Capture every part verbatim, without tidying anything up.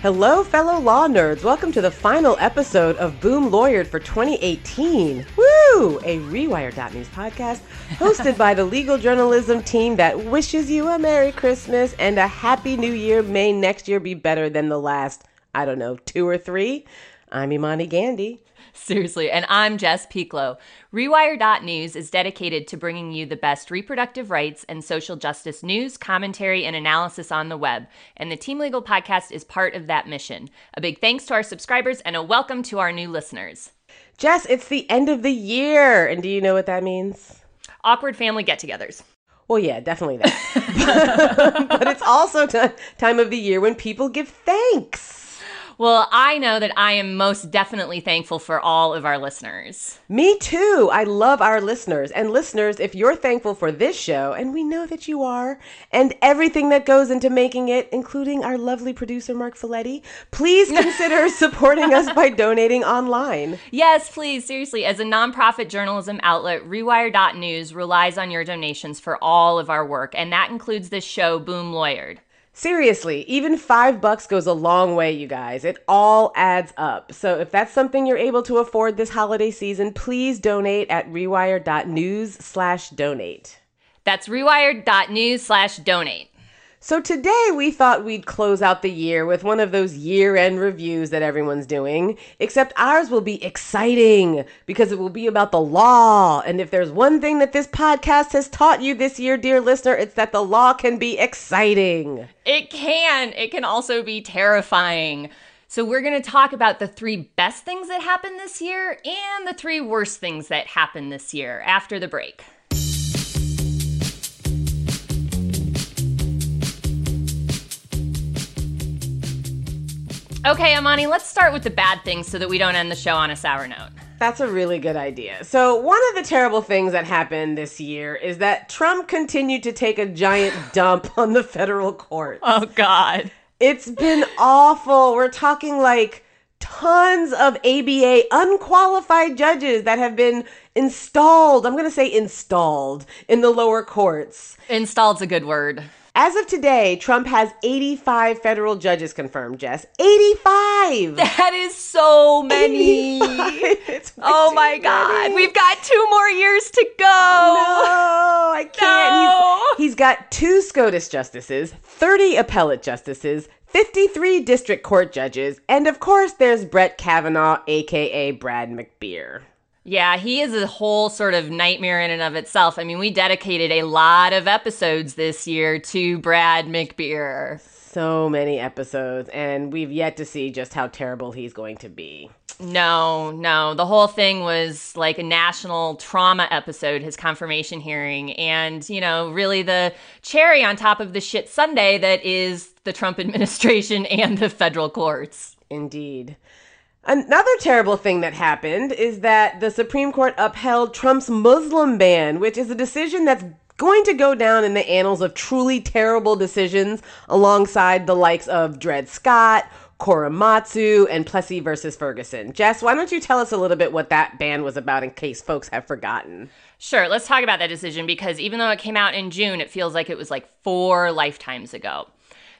Hello, fellow law nerds. Welcome to the final episode of Boom Lawyered for twenty eighteen. Woo! A Rewire dot News podcast hosted by the legal journalism team that wishes you a Merry Christmas and a Happy New Year. May next year be better than the last, I don't know, two or three. I'm Imani Gandhi. Seriously. And I'm Jess Piccolo. Rewire dot News is dedicated to bringing you the best reproductive rights and social justice news, commentary, and analysis on the web. And the Team Legal podcast is part of that mission. A big thanks to our subscribers and a welcome to our new listeners. Jess, it's the end of the year. And do you know what that means? Awkward family get-togethers. Well, yeah, definitely that. But it's also t- time of the year when people give thanks. Well, I know that I am most definitely thankful for all of our listeners. Me too. I love our listeners. And listeners, if you're thankful for this show, and we know that you are, and everything that goes into making it, including our lovely producer, Mark Filetti, please consider supporting us by donating online. Yes, please. Seriously, as a nonprofit journalism outlet, Rewire dot News relies on your donations for all of our work. And that includes this show, Boom Lawyered. Seriously, even five bucks goes a long way, you guys. It all adds up. So if that's something you're able to afford this holiday season, please donate at rewire.news slash donate. That's rewire.news slash donate. So today we thought we'd close out the year with one of those year-end reviews that everyone's doing, except ours will be exciting because it will be about the law. And if there's one thing that this podcast has taught you this year, dear listener, it's that the law can be exciting. It can. It can also be terrifying. So we're going to talk about the three best things that happened this year and the three worst things that happened this year after the break. Okay, Imani, let's start with the bad things so that we don't end the show on a sour note. That's a really good idea. So one of the terrible things that happened this year is that Trump continued to take a giant dump on the federal courts. Oh, God. It's been awful. We're talking like tons of A B A unqualified judges that have been installed. I'm going to say installed in the lower courts. Installed's a good word. As of today, Trump has eighty-five federal judges confirmed, Jess. eighty-five! That is so many. Oh, my God. Many. We've got two more years to go. No, I can't. No. He's, he's got two SCOTUS justices, thirty appellate justices, fifty-three district court judges, and, of course, there's Brett Kavanaugh, a k a. Brad McBear. Yeah, he is a whole sort of nightmare in and of itself. I mean, we dedicated a lot of episodes this year to Brad McBear. So many episodes, and we've yet to see just how terrible he's going to be. No, no. The whole thing was like a national trauma episode, his confirmation hearing, and, you know, really the cherry on top of the shit sundae that is the Trump administration and the federal courts. Indeed. Another terrible thing that happened is that the Supreme Court upheld Trump's Muslim ban, which is a decision that's going to go down in the annals of truly terrible decisions alongside the likes of Dred Scott, Korematsu, and Plessy versus Ferguson. Jess, why don't you tell us a little bit what that ban was about in case folks have forgotten? Sure, let's talk about that decision because even though it came out in June, it feels like it was like four lifetimes ago.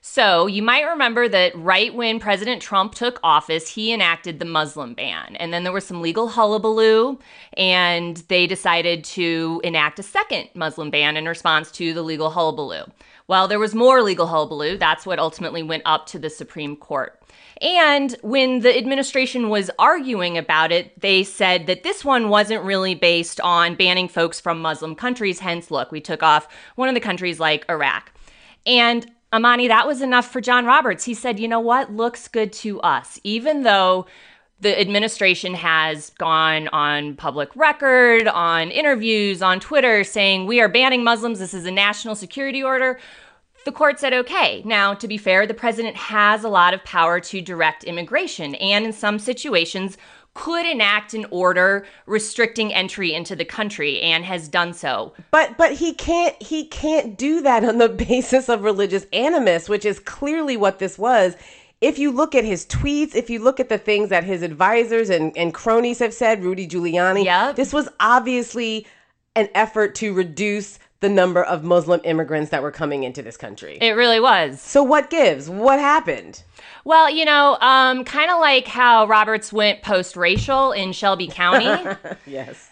So you might remember that right when President Trump took office, he enacted the Muslim ban. And then there was some legal hullabaloo, and they decided to enact a second Muslim ban in response to the legal hullabaloo. Well, there was more legal hullabaloo. That's what ultimately went up to the Supreme Court. And when the administration was arguing about it, they said that this one wasn't really based on banning folks from Muslim countries. Hence, look, we took off one of the countries like Iraq. And Imani, that was enough for John Roberts. He said, you know what, looks good to us. Even though the administration has gone on public record, on interviews, on Twitter, saying we are banning Muslims, this is a national security order, the court said, okay. Now, to be fair, the president has a lot of power to direct immigration and in some situations could enact an order restricting entry into the country and has done so. But but he can't he can't do that on the basis of religious animus, which is clearly what this was. If you look at his tweets, if you look at the things that his advisors and, and cronies have said, Rudy Giuliani, yep. This was obviously an effort to reduce the number of Muslim immigrants that were coming into this country. It really was. So what gives? What happened? Well, you know, um, kind of like how Roberts went post-racial in Shelby County. Yes.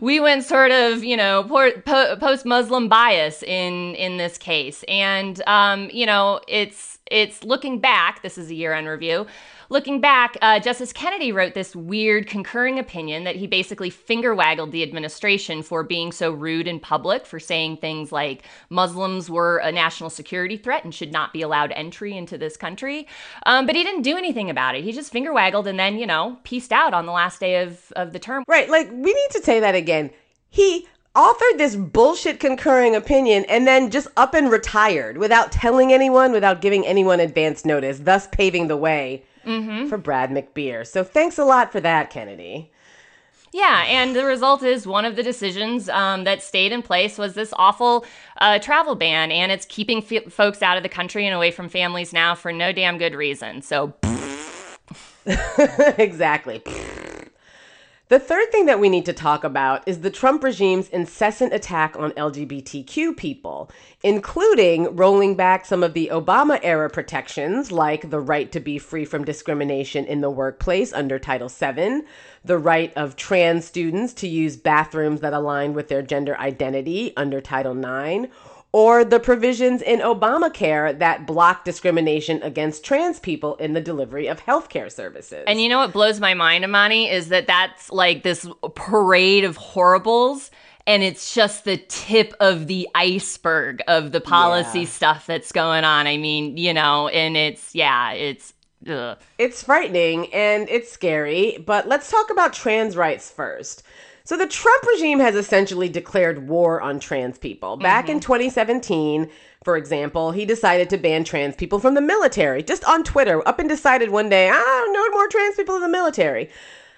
We went sort of, you know, po- post-Muslim bias in, in this case. And, um, you know, it's it's looking back, this is a year-end review, Looking back, uh, Justice Kennedy wrote this weird concurring opinion that he basically finger-waggled the administration for being so rude in public, for saying things like Muslims were a national security threat and should not be allowed entry into this country. Um, but he didn't do anything about it. He just finger-waggled and then, you know, peaced out on the last day of, of the term. Right, like, we need to say that again. He authored this bullshit concurring opinion and then just up and retired without telling anyone, without giving anyone advance notice, thus paving the way Mm-hmm. for Brad McBear. So thanks a lot for that, Kennedy. Yeah, and the result is one of the decisions um, that stayed in place was this awful uh, travel ban, and it's keeping f- folks out of the country and away from families now for no damn good reason. So, exactly. The third thing that we need to talk about is the Trump regime's incessant attack on L G B T Q people, including rolling back some of the Obama-era protections, like the right to be free from discrimination in the workplace under Title seven, the right of trans students to use bathrooms that align with their gender identity under Title nine, or the provisions in Obamacare that block discrimination against trans people in the delivery of healthcare services. And you know what blows my mind, Imani, is that that's like this parade of horribles, and it's just the tip of the iceberg of the policy yeah. stuff that's going on. I mean, you know, and it's, yeah, it's, ugh. It's frightening and it's scary, but let's talk about trans rights first. So the Trump regime has essentially declared war on trans people. Back mm-hmm. in twenty seventeen, for example, he decided to ban trans people from the military, just on Twitter, up and decided one day, ah, no more trans people in the military.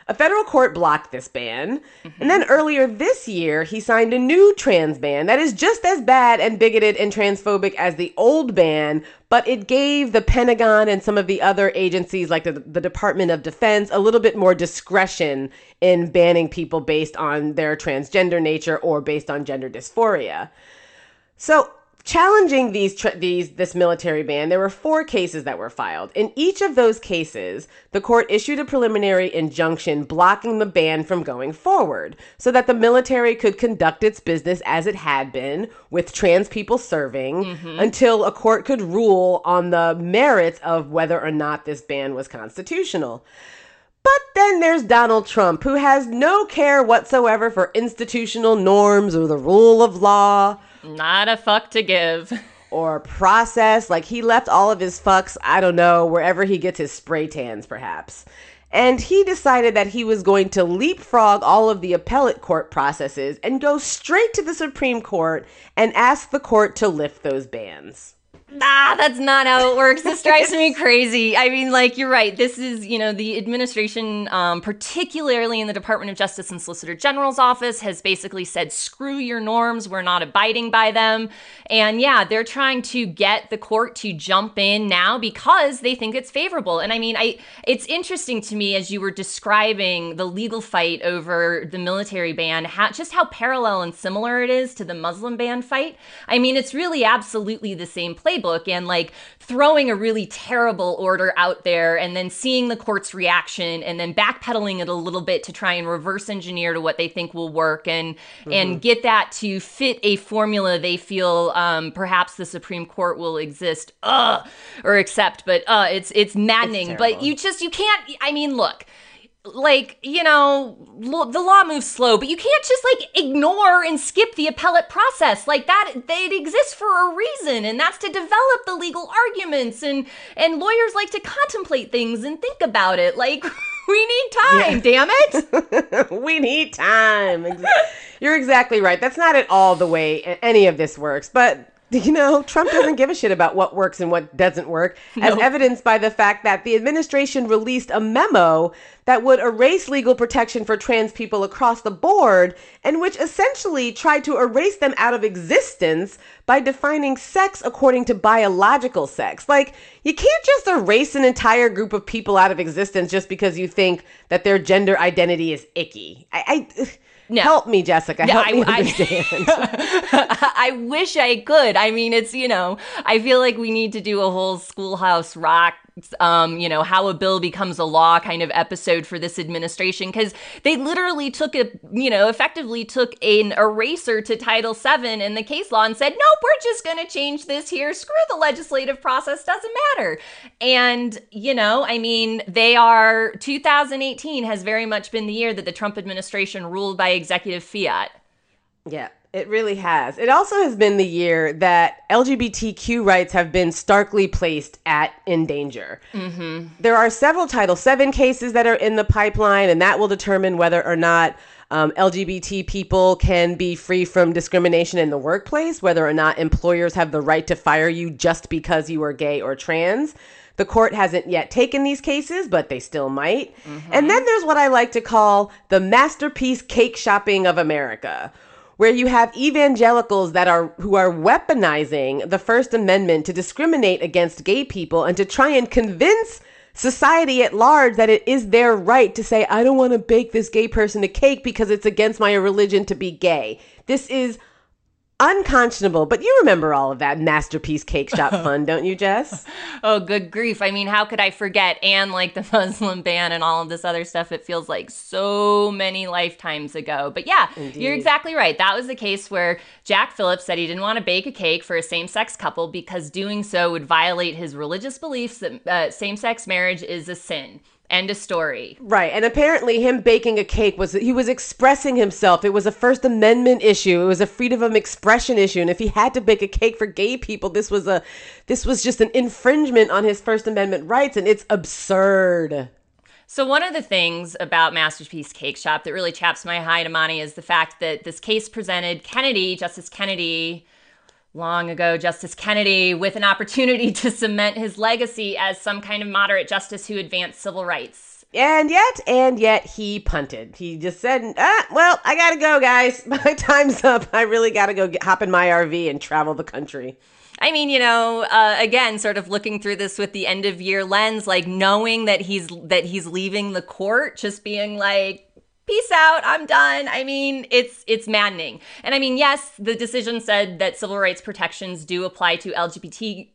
A federal court blocked this ban. Mm-hmm. And then earlier this year, he signed a new trans ban that is just as bad and bigoted and transphobic as the old ban, but it gave the Pentagon and some of the other agencies like the, the Department of Defense a little bit more discretion in banning people based on their transgender nature or based on gender dysphoria. So challenging these, tra- these this military ban, there were four cases that were filed. In each of those cases, the court issued a preliminary injunction blocking the ban from going forward so that the military could conduct its business as it had been with trans people serving mm-hmm. until a court could rule on the merits of whether or not this ban was constitutional. But then there's Donald Trump, who has no care whatsoever for institutional norms or the rule of law. Not a fuck to give. Or process. Like, he left all of his fucks, I don't know, wherever he gets his spray tans, perhaps. And he decided that he was going to leapfrog all of the appellate court processes and go straight to the Supreme Court and ask the court to lift those bans. Ah, that's not how it works. This drives me crazy. I mean, like, you're right. This is, you know, the administration, um, particularly in the Department of Justice and Solicitor General's office, has basically said, screw your norms. We're not abiding by them. And yeah, they're trying to get the court to jump in now because they think it's favorable. And I mean, I it's interesting to me, as you were describing the legal fight over the military ban, how, just how parallel and similar it is to the Muslim ban fight. I mean, it's really absolutely the same place. Book and like throwing a really terrible order out there and then seeing the court's reaction and then backpedaling it a little bit to try and reverse engineer to what they think will work and mm-hmm. and get that to fit a formula they feel um, perhaps the Supreme Court will exist uh, or accept. But uh, it's it's maddening. It's but you just you can't. I mean, look. Like, you know, lo- the law moves slow, but you can't just like ignore and skip the appellate process. Like that, it exists for a reason, and that's to develop the legal arguments. And, and lawyers like to contemplate things and think about it. Like, we need time, yeah. Damn it. We need time. You're exactly right. That's not at all the way any of this works, but you know, Trump doesn't give a shit about what works and what doesn't work, as nope. evidenced by the fact that the administration released a memo that would erase legal protection for trans people across the board, and which essentially tried to erase them out of existence by defining sex according to biological sex. Like, you can't just erase an entire group of people out of existence just because you think that their gender identity is icky. I... I No. Help me, Jessica. No, Help I, me understand. I, I wish I could. I mean, it's, you know, I feel like we need to do a whole Schoolhouse Rock, um, you know, how a bill becomes a law kind of episode for this administration, because they literally took a, you know, effectively took an eraser to Title seven in the case law and said, no, nope, we're just going to change this here. Screw the legislative process. Doesn't matter. And, you know, I mean, they are, two thousand eighteen has very much been the year that the Trump administration ruled by executive fiat. Yeah, it really has. It also has been the year that L G B T Q rights have been starkly placed at in danger. Mm-hmm. There are several Title seven cases that are in the pipeline, and that will determine whether or not um, L G B T people can be free from discrimination in the workplace, whether or not employers have the right to fire you just because you are gay or trans. The court hasn't yet taken these cases, but they still might. Mm-hmm. And then there's what I like to call the masterpiece cake shopping of America, where you have evangelicals that are who are weaponizing the First Amendment to discriminate against gay people and to try and convince society at large that it is their right to say, I don't want to bake this gay person a cake because it's against my religion to be gay. This is unconscionable, but you remember all of that masterpiece cake shop fun, don't you, Jess? Oh, good grief. I mean, how could I forget? And like the Muslim ban and all of this other stuff, it feels like so many lifetimes ago. But yeah, Indeed. You're exactly right. That was the case where Jack Phillips said he didn't want to bake a cake for a same-sex couple because doing so would violate his religious beliefs that uh, same-sex marriage is a sin. End of story. Right. And apparently him baking a cake was, he was expressing himself. It was a First Amendment issue. It was a freedom of expression issue. And if he had to bake a cake for gay people, this was a, this was just an infringement on his First Amendment rights. And it's absurd. So one of the things about Masterpiece Cake Shop that really chaps my hide, Imani, is the fact that this case presented Kennedy, Justice Kennedy, long ago, Justice Kennedy, with an opportunity to cement his legacy as some kind of moderate justice who advanced civil rights. And yet, and yet he punted. He just said, ah, well, I gotta go, guys. My time's up. I really gotta go get, hop in my R V and travel the country. I mean, you know, uh, again, sort of looking through this with the end of year lens, like knowing that he's that he's leaving the court, just being like, peace out, I'm done. I mean, it's it's maddening. And I mean, yes, the decision said that civil rights protections do apply to L G B T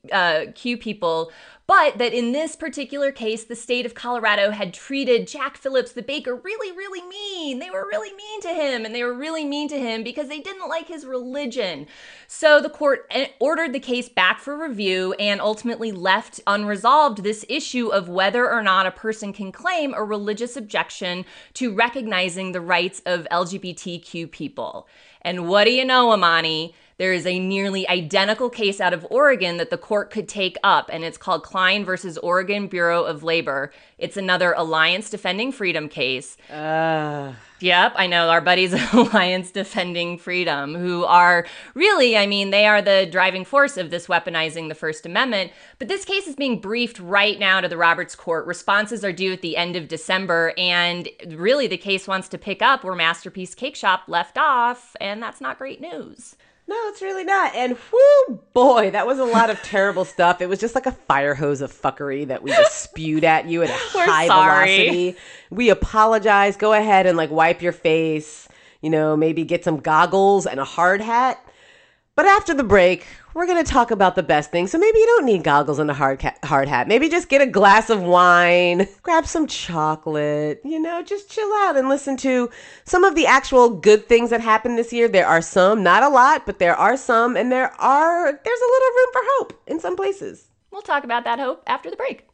Q people, but that in this particular case, the state of Colorado had treated Jack Phillips, the baker, really, really mean. They were really mean to him, and they were really mean to him because they didn't like his religion. So the court ordered the case back for review and ultimately left unresolved this issue of whether or not a person can claim a religious objection to recognizing the rights of L G B T Q people. And what do you know, Imani? There is a nearly identical case out of Oregon that the court could take up, and it's called Klein versus Oregon Bureau of Labor. It's another Alliance Defending Freedom case. Uh. Yep, I know, our buddies at Alliance Defending Freedom, who are really, I mean, they are the driving force of this weaponizing the First Amendment. But this case is being briefed right now to the Roberts Court. Responses are due at the end of December, and really the case wants to pick up where Masterpiece Cake Shop left off, and that's not great news. No, it's really not. And whoo, boy, that was a lot of terrible stuff. It was just like a fire hose of fuckery that we just spewed at you at a We're high sorry. velocity. We apologize. Go ahead and like wipe your face, you know, maybe get some goggles and a hard hat. But after the break, we're going to talk about the best thing. So maybe you don't need goggles and a hard ca- hard hat. Maybe just get a glass of wine, grab some chocolate, you know, just chill out and listen to some of the actual good things that happened this year. There are some, not a lot, but there are some, and there are there's a little room for hope in some places. We'll talk about that hope after the break.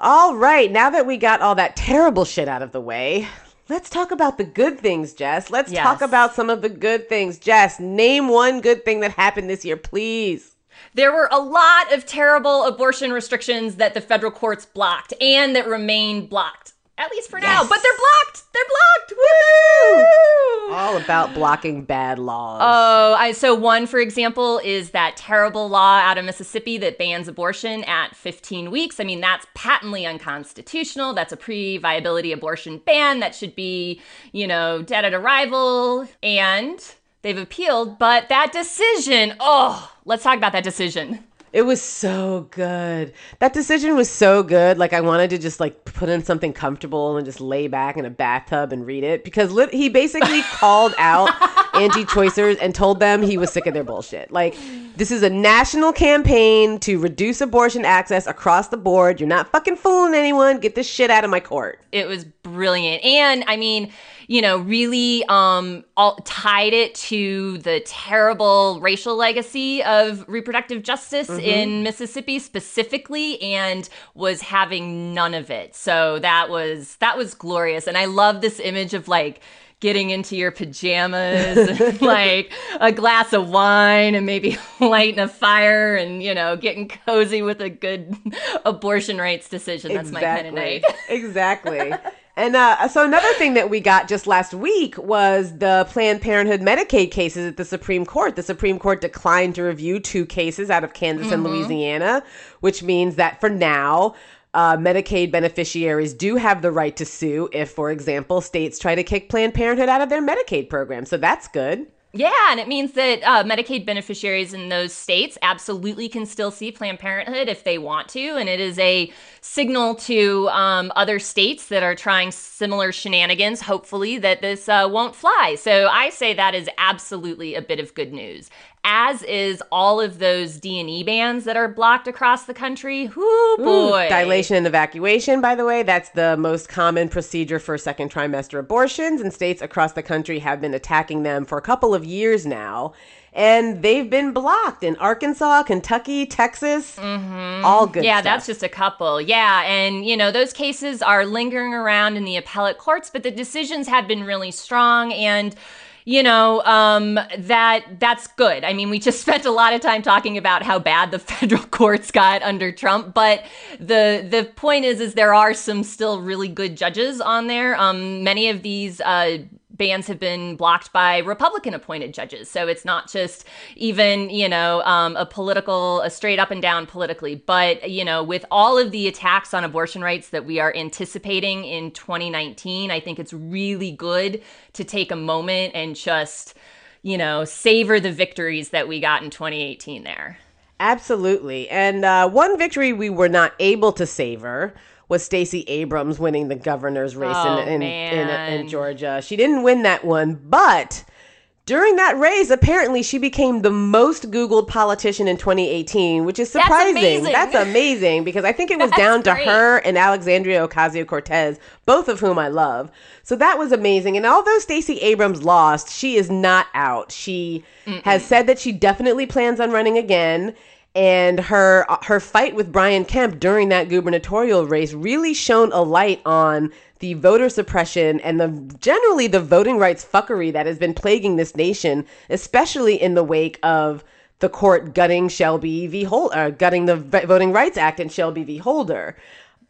All right, now that we got all that terrible shit out of the way, let's talk about the good things, Jess. Let's yes. talk about some of the good things. Jess, name one good thing that happened this year, please. There were a lot of terrible abortion restrictions that the federal courts blocked and that remain blocked, at least for yes. now. But they're blocked. They're blocked. Woo! All about blocking bad laws. Oh, I, so one, for example, is that terrible law out of Mississippi that bans abortion at fifteen weeks. I mean, that's patently unconstitutional. That's a pre-viability abortion ban. That should be, you know, dead at arrival. And they've appealed. But that decision, oh, let's talk about that decision. It was so good. That decision was so good. Like, I wanted to just, like, put in something comfortable and just lay back in a bathtub and read it. Because li- he basically called out anti-choicers and told them he was sick of their bullshit. Like, this is a national campaign to reduce abortion access across the board. You're not fucking fooling anyone. Get this shit out of my court. It was brilliant. And, I mean, you know, really um, all, tied it to the terrible racial legacy of reproductive justice mm-hmm. in Mississippi specifically, and was having none of it. So that was that was glorious. And I love this image of, like, getting into your pajamas and, like, a glass of wine and maybe lighting a fire and, you know, getting cozy with a good abortion rights decision. That's exactly. my kind of night. Exactly. And uh, so another thing that we got just last week was the Planned Parenthood Medicaid cases at the Supreme Court. The Supreme Court declined to review two cases out of Kansas mm-hmm. and Louisiana, which means that for now, uh, Medicaid beneficiaries do have the right to sue if, for example, states try to kick Planned Parenthood out of their Medicaid program. So that's good. Yeah, and it means that uh, Medicaid beneficiaries in those states absolutely can still see Planned Parenthood if they want to, and it is a signal to um, other states that are trying similar shenanigans, hopefully, that this uh, won't fly. So I say that is absolutely a bit of good news, as is all of those D and E bans that are blocked across the country. Ooh, boy. Ooh, dilation and evacuation, by the way. That's the most common procedure for second trimester abortions, and states across the country have been attacking them for a couple of years now. And they've been blocked in Arkansas, Kentucky, Texas, mm-hmm. all good yeah, stuff. Yeah, that's just a couple. Yeah, and, you know, those cases are lingering around in the appellate courts, but the decisions have been really strong, and you know, um, that that's good. I mean, we just spent a lot of time talking about how bad the federal courts got under Trump, but the the point is, is there are some still really good judges on there. Um, many of these uh, bans have been blocked by Republican-appointed judges, so it's not just even, you know, um, a political, a straight up and down politically, but, you know, with all of the attacks on abortion rights that we are anticipating in twenty nineteen, I think it's really good to take a moment and just, you know, savor the victories that we got in twenty eighteen there. Absolutely. And uh, one victory we were not able to savor was Stacey Abrams winning the governor's race oh, in, in, in, in Georgia. She didn't win that one, but during that race, apparently she became the most Googled politician in twenty eighteen, which is surprising. That's amazing, That's amazing because I think it was down to great. her and Alexandria Ocasio-Cortez, both of whom I love. So that was amazing. And although Stacey Abrams lost, she is not out. She Mm-mm. has said that she definitely plans on running again. And her her fight with Brian Kemp during that gubernatorial race really shone a light on the voter suppression and the generally the voting rights fuckery that has been plaguing this nation, especially in the wake of the court gutting Shelby v. Holder, gutting the Voting Rights Act in Shelby v. Holder.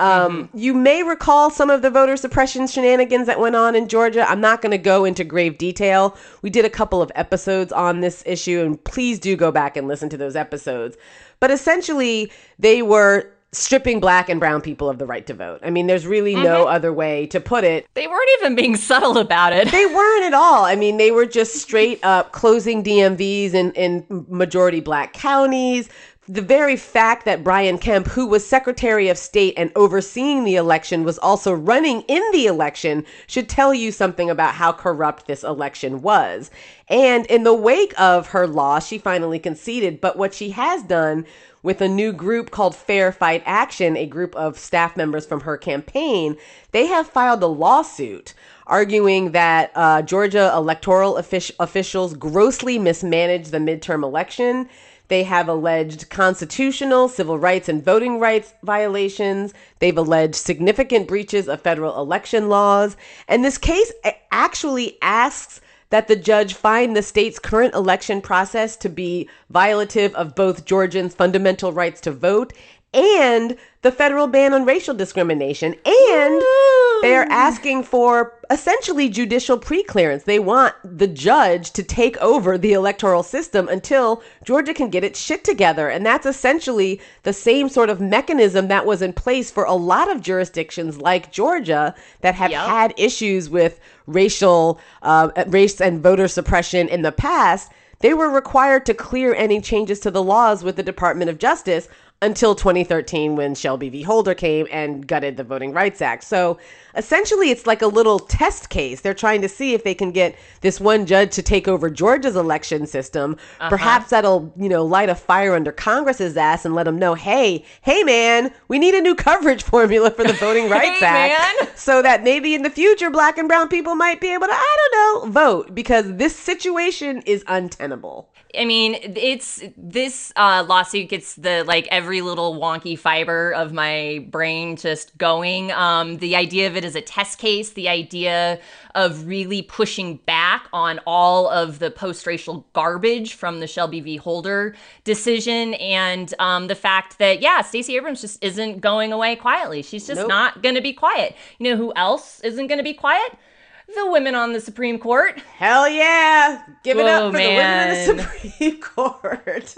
Um, mm-hmm. You may recall some of the voter suppression shenanigans that went on in Georgia. I'm not going to go into grave detail. We did a couple of episodes on this issue, and please do go back and listen to those episodes. But essentially, they were stripping black and brown people of the right to vote. I mean, there's really mm-hmm. no other way to put it. They weren't even being subtle about it. They weren't at all. I mean, they were just straight up closing D M Vs in, in majority black counties. The very fact that Brian Kemp, who was Secretary of State and overseeing the election, was also running in the election should tell you something about how corrupt this election was. And in the wake of her loss, she finally conceded. But what she has done with a new group called Fair Fight Action, a group of staff members from her campaign, they have filed a lawsuit arguing that uh, Georgia electoral offic- officials grossly mismanaged the midterm election. They have alleged constitutional, civil rights, and voting rights violations. They've alleged significant breaches of federal election laws. And this case actually asks that the judge find the state's current election process to be violative of both Georgians' fundamental rights to vote and the federal ban on racial discrimination. And they're asking for essentially judicial preclearance. They want the judge to take over the electoral system until Georgia can get its shit together. And that's essentially the same sort of mechanism that was in place for a lot of jurisdictions like Georgia that have yep. had issues with racial, uh, race and voter suppression in the past. They were required to clear any changes to the laws with the Department of Justice until twenty thirteen when Shelby v. Holder came and gutted the Voting Rights Act. So essentially, it's like a little test case. They're trying to see if they can get this one judge to take over Georgia's election system. Uh-huh. Perhaps that'll, you know, light a fire under Congress's ass and let them know, hey, hey, man, we need a new coverage formula for the Voting Rights hey, Act. Man. So that maybe in the future, black and brown people might be able to, I don't know, vote, because this situation is untenable. I mean, it's this uh, lawsuit gets the like every little wonky fiber of my brain just going. Um, the idea of it as a test case, the idea of really pushing back on all of the post-racial garbage from the Shelby v. Holder decision, and um, the fact that, yeah, Stacey Abrams just isn't going away quietly. She's just nope. not going to be quiet. You know who else isn't going to be quiet? The women on the Supreme Court. Hell yeah. Give Whoa, it up for man. the women on the Supreme Court.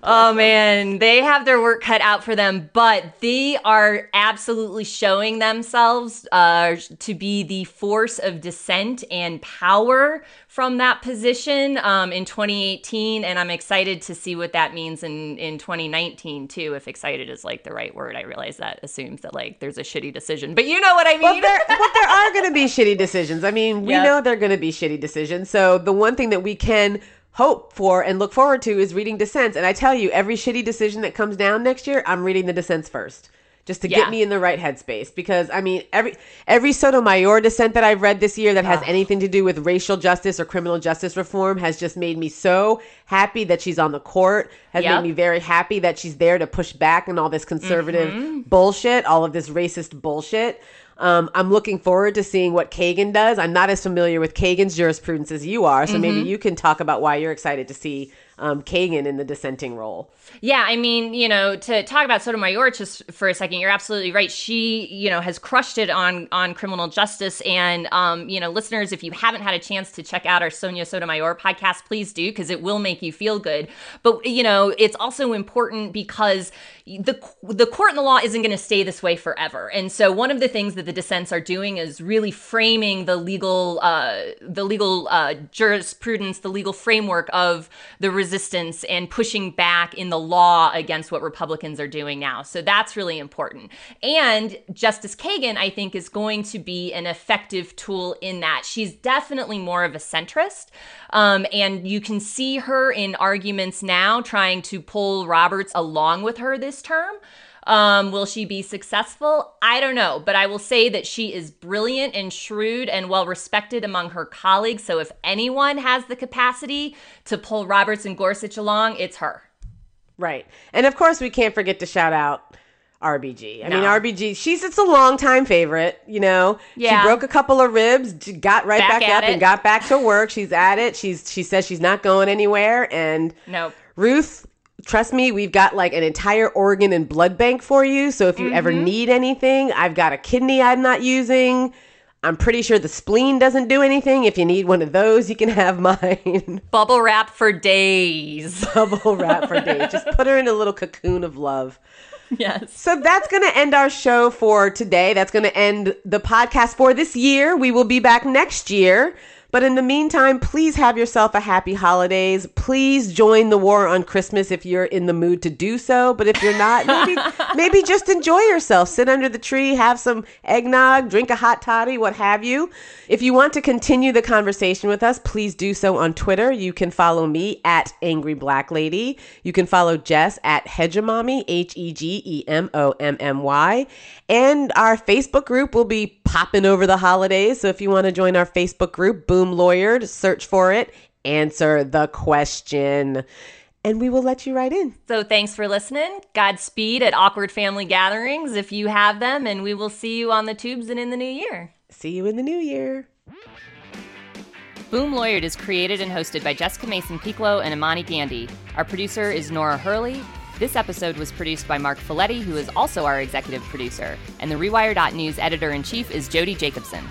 Oh, them. man. They have their work cut out for them, but they are absolutely showing themselves uh, to be the force of dissent and power from that position um, in twenty eighteen. And I'm excited to see what that means in, in twenty nineteen, too, if excited is like the right word. I realize that assumes that like there's a shitty decision, but you know what I mean? Well, there, well, there are going to be shitty decisions. I mean, we yep. know they're going to be shitty decisions. So the one thing that we can hope for and look forward to is reading dissents. And I tell you, every shitty decision that comes down next year, I'm reading the dissents first, just to yeah. get me in the right headspace. Because I mean, every every Sotomayor dissent that I've read this year that has oh. anything to do with racial justice or criminal justice reform has just made me so happy that she's on the court, has yep. made me very happy that she's there to push back on all this conservative mm-hmm. bullshit, all of this racist bullshit. Um, I'm looking forward to seeing what Kagan does. I'm not as familiar with Kagan's jurisprudence as you are, so mm-hmm. maybe you can talk about why you're excited to see um, Kagan in the dissenting role. Yeah, I mean, you know, to talk about Sotomayor just for a second, you're absolutely right. She, you know, has crushed it on on criminal justice. And, um, you know, listeners, if you haven't had a chance to check out our Sonia Sotomayor podcast, please do, because it will make you feel good. But, you know, it's also important because the the court and the law isn't going to stay this way forever. And so one of the things that the dissents are doing is really framing the legal uh, the legal uh, jurisprudence, the legal framework of the resistance and pushing back in the law against what Republicans are doing now. So that's really important. And Justice Kagan, I think, is going to be an effective tool in that. She's definitely more of a centrist. Um, and you can see her in arguments now trying to pull Roberts along with her this term. Um, will she be successful? I don't know, but I will say that she is brilliant and shrewd and well-respected among her colleagues. So if anyone has the capacity to pull Roberts and Gorsuch along, it's her. Right. And of course, we can't forget to shout out R B G. I no. mean, R B G, she's it's a longtime favorite, you know. Yeah. She broke a couple of ribs, got right back, back up it. and got back to work. She's at it. She's She says she's not going anywhere. And nope. Ruth... Trust me, we've got like an entire organ and blood bank for you. So if you mm-hmm. ever need anything, I've got a kidney I'm not using. I'm pretty sure the spleen doesn't do anything. If you need one of those, you can have mine. Bubble wrap for days. Bubble wrap for days. Just put her in a little cocoon of love. Yes. So that's going to end our show for today. That's going to end the podcast for this year. We will be back next year. But in the meantime, please have yourself a happy holidays. Please join the war on Christmas if you're in the mood to do so. But if you're not, maybe maybe just enjoy yourself. Sit under the tree, have some eggnog, drink a hot toddy, what have you. If you want to continue the conversation with us, please do so on Twitter. You can follow me at Angry Black Lady. You can follow Jess at Hegemommy, H E G E M O M M Y. And our Facebook group will be popping over the holidays. So if you want to join our Facebook group, boom. Lawyered, search for it, answer the question, and we will let you right in. So thanks for listening. Godspeed at awkward family gatherings if you have them, and we will see you on the tubes and in the new year. See you in the new year. Boom Lawyered is created and hosted by Jessica Mason Piccolo and Imani Gandhi. Our producer is Nora Hurley. This episode was produced by Mark Filetti, who is also our executive producer, and the Rewire dot News editor-in-chief is Jody Jacobson.